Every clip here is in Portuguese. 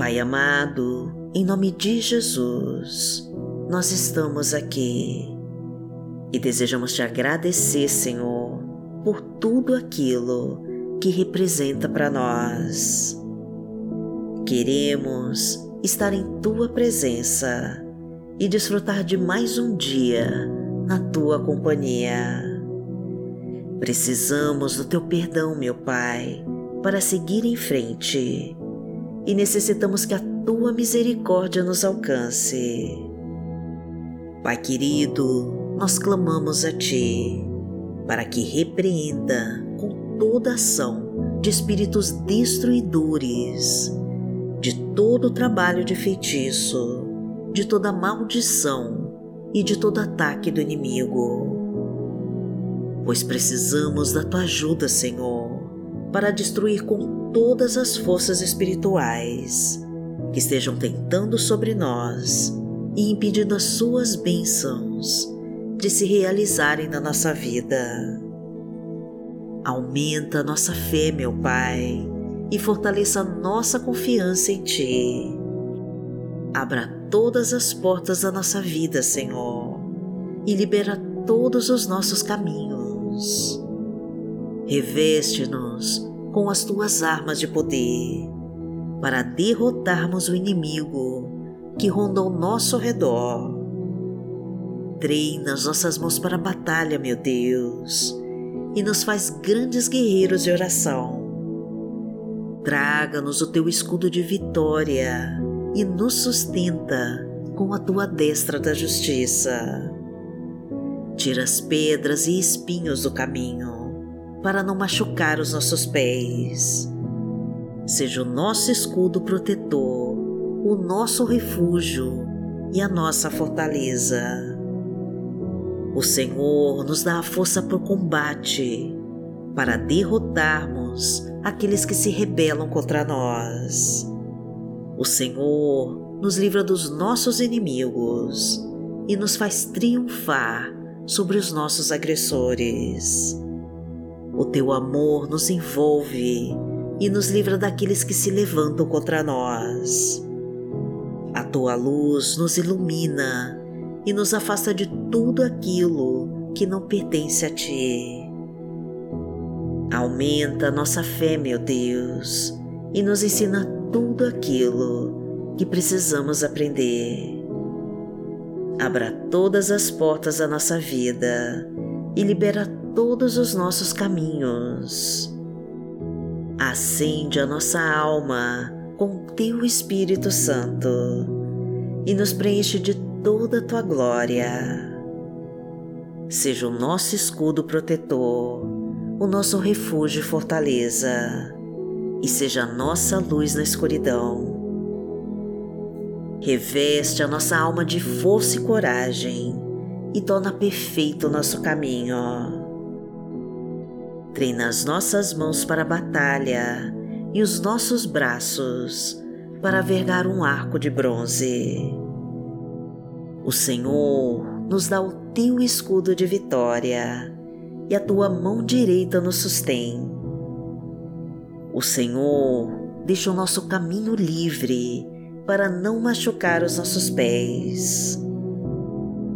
Pai amado, em nome de Jesus, nós estamos aqui e desejamos te agradecer, Senhor, por tudo aquilo que representa para nós. Queremos estar em tua presença e desfrutar de mais um dia na tua companhia. Precisamos do teu perdão, meu Pai, para seguir em frente, e necessitamos que a tua misericórdia nos alcance. Pai querido, nós clamamos a ti para que repreenda com toda ação de espíritos destruidores, de todo o trabalho de feitiço, de toda maldição e de todo ataque do inimigo. Pois precisamos da tua ajuda, Senhor, para destruir com todas as forças espirituais que estejam tentando sobre nós e impedindo as suas bênçãos de se realizarem na nossa vida. Aumenta a nossa fé, meu Pai, e fortaleça a nossa confiança em ti. Abra todas as portas da nossa vida, Senhor, e libera todos os nossos caminhos. Reveste-nos com as tuas armas de poder, para derrotarmos o inimigo que ronda ao nosso redor. Treina as nossas mãos para a batalha, meu Deus, e nos faz grandes guerreiros de oração. Traga-nos o teu escudo de vitória e nos sustenta com a tua destra da justiça. Tira as pedras e espinhos do caminho, para não machucar os nossos pés. Seja o nosso escudo protetor, o nosso refúgio e a nossa fortaleza. O Senhor nos dá a força para o combate, para derrotarmos aqueles que se rebelam contra nós. O Senhor nos livra dos nossos inimigos e nos faz triunfar sobre os nossos agressores. O teu amor nos envolve e nos livra daqueles que se levantam contra nós. A tua luz nos ilumina e nos afasta de tudo aquilo que não pertence a ti. Aumenta nossa fé, meu Deus, e nos ensina tudo aquilo que precisamos aprender. Abra todas as portas da nossa vida e libera todos os nossos caminhos. Acende a nossa alma com teu Espírito Santo e nos preenche de toda a tua glória. Seja o nosso escudo protetor, o nosso refúgio e fortaleza, e seja a nossa luz na escuridão. Reveste a nossa alma de força e coragem e torna perfeito o nosso caminho. Treina as nossas mãos para a batalha e os nossos braços para vergar um arco de bronze. O Senhor nos dá o teu escudo de vitória e a tua mão direita nos sustém. O Senhor deixa o nosso caminho livre para não machucar os nossos pés.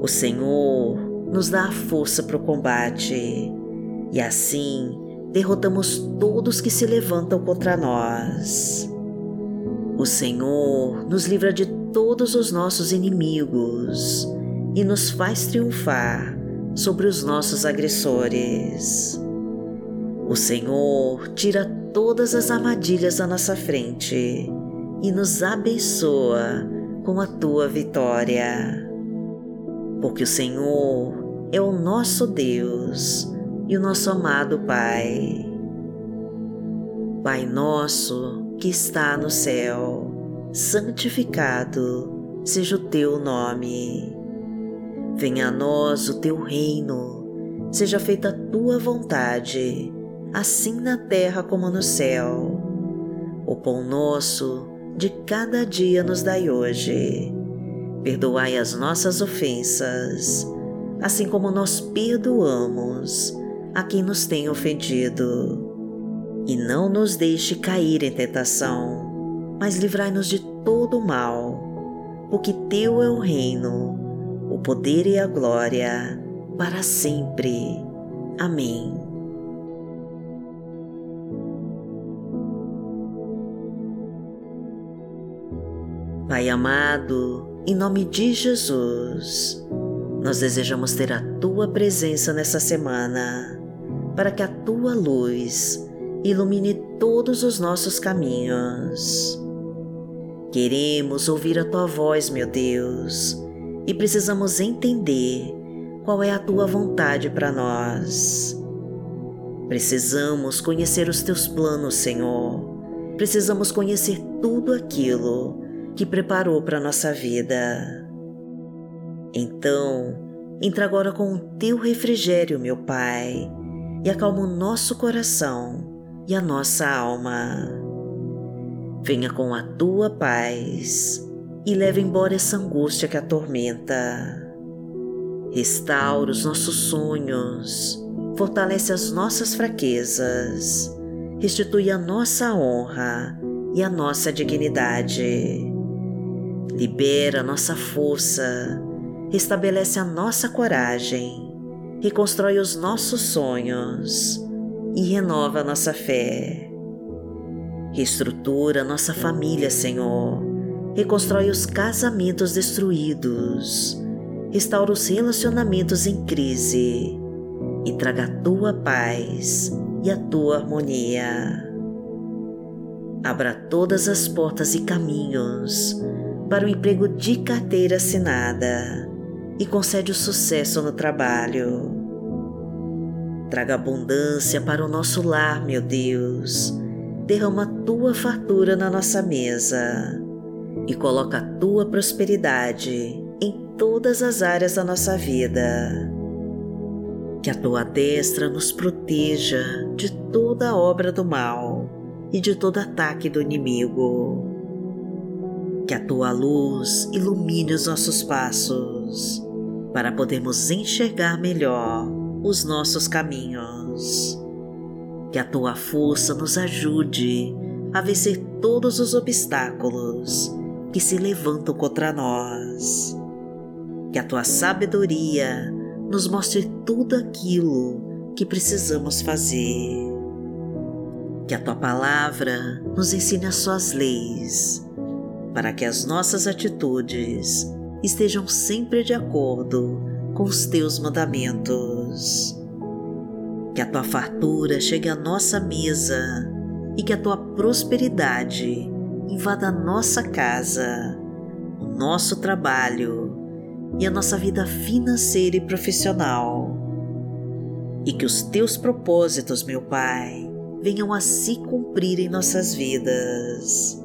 O Senhor nos dá a força para o combate, e assim derrotamos todos que se levantam contra nós. O Senhor nos livra de todos os nossos inimigos e nos faz triunfar sobre os nossos agressores. O Senhor tira todas as armadilhas da nossa frente e nos abençoa com a tua vitória. Porque o Senhor é o nosso Deus e o nosso amado Pai. Pai nosso que está no céu, santificado seja o teu nome. Venha a nós o teu reino, seja feita a tua vontade, assim na terra como no céu. O pão nosso de cada dia nos dai hoje. Perdoai as nossas ofensas, assim como nós perdoamos a quem nos tem ofendido, e não nos deixe cair em tentação, mas livrai-nos de todo o mal, porque Teu é o reino, o poder e a glória, para sempre. Amém. Pai amado, em nome de Jesus, nós desejamos ter a Tua presença nessa semana, para que a Tua luz ilumine todos os nossos caminhos. Queremos ouvir a Tua voz, meu Deus, e precisamos entender qual é a Tua vontade para nós. Precisamos conhecer os Teus planos, Senhor. Precisamos conhecer tudo aquilo que preparou para a nossa vida. Então, entra agora com o Teu refrigério, meu Pai, e acalma o nosso coração e a nossa alma. Venha com a Tua paz e leva embora essa angústia que atormenta. Restaura os nossos sonhos, fortalece as nossas fraquezas, restitui a nossa honra e a nossa dignidade. Libera a nossa força, restabelece a nossa coragem, reconstrói os nossos sonhos e renova a nossa fé. Reestrutura a nossa família, Senhor, reconstrói os casamentos destruídos, restaura os relacionamentos em crise e traga a Tua paz e a Tua harmonia. Abra todas as portas e caminhos para o emprego de carteira assinada e concede o sucesso no trabalho. Traga abundância para o nosso lar, meu Deus. Derrama a Tua fartura na nossa mesa e coloca a Tua prosperidade em todas as áreas da nossa vida. Que a Tua destra nos proteja de toda obra do mal e de todo ataque do inimigo. Que a Tua luz ilumine os nossos passos, para podermos enxergar melhor os nossos caminhos. Que a Tua força nos ajude a vencer todos os obstáculos que se levantam contra nós. Que a Tua sabedoria nos mostre tudo aquilo que precisamos fazer. Que a Tua palavra nos ensine as Suas leis, para que as nossas atitudes estejam sempre de acordo com os Teus mandamentos. Que a Tua fartura chegue à nossa mesa e que a Tua prosperidade invada a nossa casa, o nosso trabalho e a nossa vida financeira e profissional. E que os Teus propósitos, meu Pai, venham a se cumprir em nossas vidas.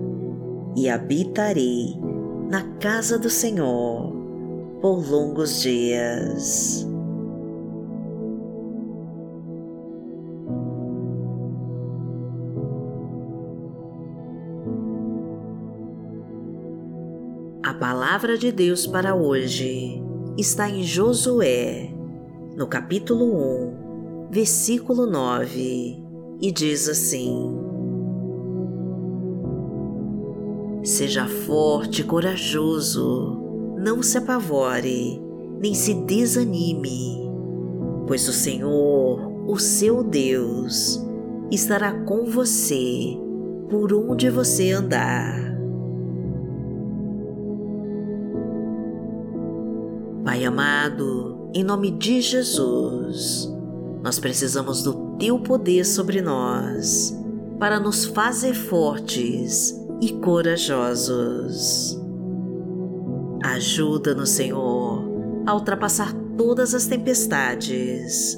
e habitarei na casa do Senhor por longos dias. A palavra de Deus para hoje está em Josué, no capítulo 1, versículo 9, e diz assim: Seja forte e corajoso, não se apavore, nem se desanime, pois o Senhor, o seu Deus, estará com você por onde você andar. Pai amado, em nome de Jesus, nós precisamos do Teu poder sobre nós para nos fazer fortes e corajosos. Ajuda-nos, Senhor, a ultrapassar todas as tempestades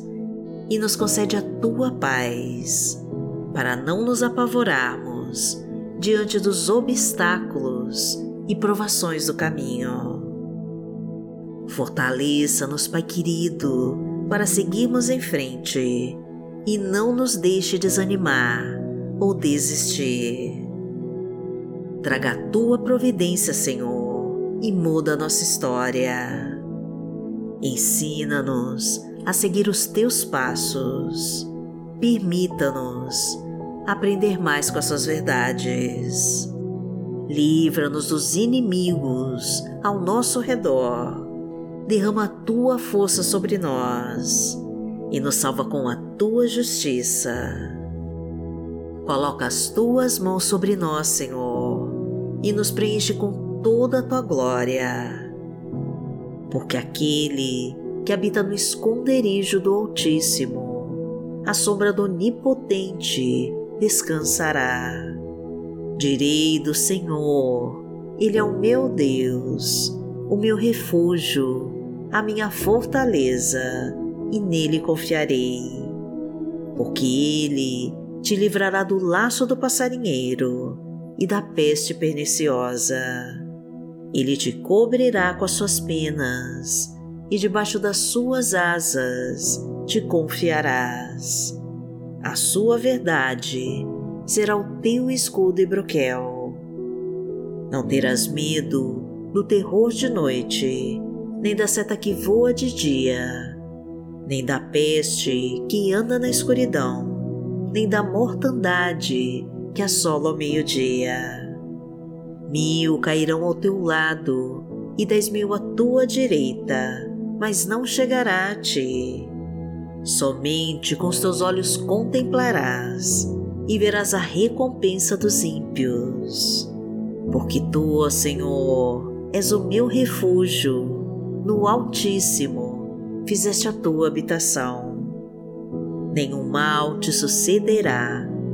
e nos concede a Tua paz para não nos apavorarmos diante dos obstáculos e provações do caminho. Fortaleça-nos, Pai querido, para seguirmos em frente e não nos deixe desanimar ou desistir. Traga a Tua providência, Senhor, e muda a nossa história. Ensina-nos a seguir os Teus passos. Permita-nos aprender mais com as Suas verdades. Livra-nos dos inimigos ao nosso redor. Derrama a Tua força sobre nós e nos salva com a Tua justiça. Coloca as Tuas mãos sobre nós, Senhor, e nos preenche com toda a Tua glória. Porque aquele que habita no esconderijo do Altíssimo, à sombra do Onipotente descansará. Direi do Senhor: Ele é o meu Deus, o meu refúgio, a minha fortaleza, e nele confiarei. Porque Ele te livrará do laço do passarinheiro e da peste perniciosa. Ele te cobrirá com as suas penas, e debaixo das suas asas te confiarás. A sua verdade será o teu escudo e broquel. Não terás medo do terror de noite, nem da seta que voa de dia, nem da peste que anda na escuridão, nem da mortandade que assola ao meio-dia. 1000 cairão ao teu lado e 10.000 à tua direita, mas não chegará a ti. Somente com os teus olhos contemplarás e verás a recompensa dos ímpios. Porque Tu, ó Senhor, és o meu refúgio, no Altíssimo fizeste a Tua habitação. Nenhum mal te sucederá,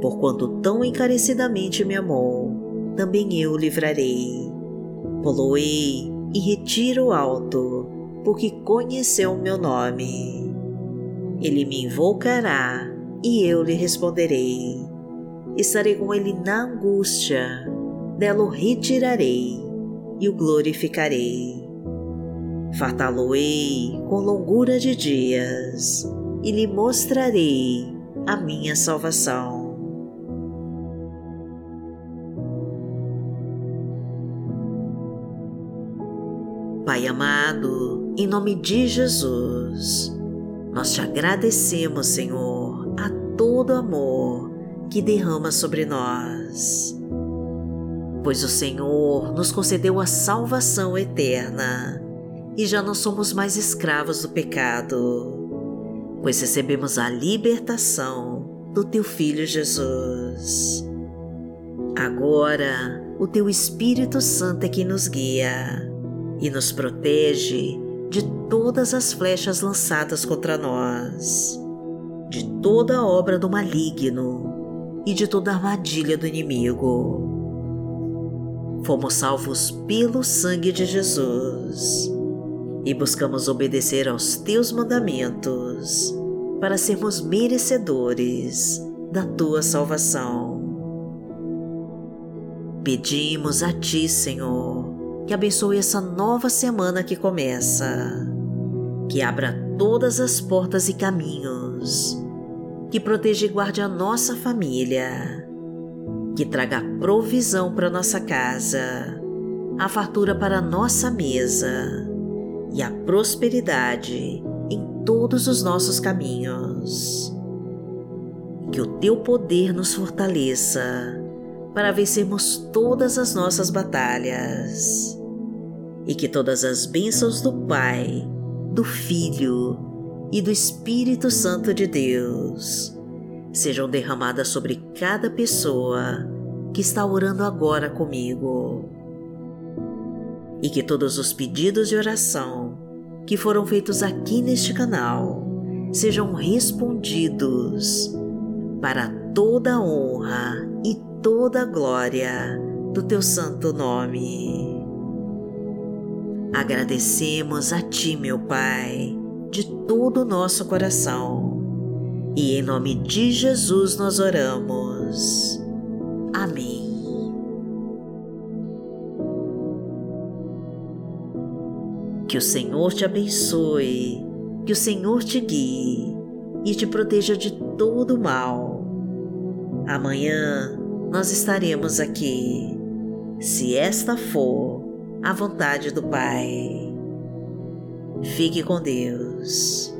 Porquanto tão encarecidamente me amou, também eu o livrarei. Poloei e retiro alto, porque conheceu o meu nome. Ele me invocará e eu lhe responderei. Estarei com ele na angústia, dela o retirarei e o glorificarei. Fartá-lo-ei com longura de dias e lhe mostrarei a minha salvação. Pai amado, em nome de Jesus, nós te agradecemos, Senhor, a todo amor que derrama sobre nós. Pois o Senhor nos concedeu a salvação eterna e já não somos mais escravos do pecado, pois recebemos a libertação do Teu Filho Jesus. Agora o Teu Espírito Santo é quem nos guia e nos protege de todas as flechas lançadas contra nós, de toda obra do maligno e de toda a armadilha do inimigo. Fomos salvos pelo sangue de Jesus e buscamos obedecer aos Teus mandamentos para sermos merecedores da Tua salvação. Pedimos a Ti, Senhor, que abençoe essa nova semana que começa, que abra todas as portas e caminhos, que proteja e guarde a nossa família, que traga provisão para nossa casa, a fartura para a nossa mesa e a prosperidade em todos os nossos caminhos. Que o Teu poder nos fortaleça para vencermos todas as nossas batalhas e que todas as bênçãos do Pai, do Filho e do Espírito Santo de Deus sejam derramadas sobre cada pessoa que está orando agora comigo e que todos os pedidos de oração que foram feitos aqui neste canal sejam respondidos para toda a honra e toda a glória do Teu santo nome. Agradecemos a Ti, meu Pai, de todo o nosso coração, e em nome de Jesus nós oramos. Amém. Que o Senhor te abençoe, que o Senhor te guie e te proteja de todo mal. Amanhã nós estaremos aqui, se esta for a vontade do Pai. Fique com Deus.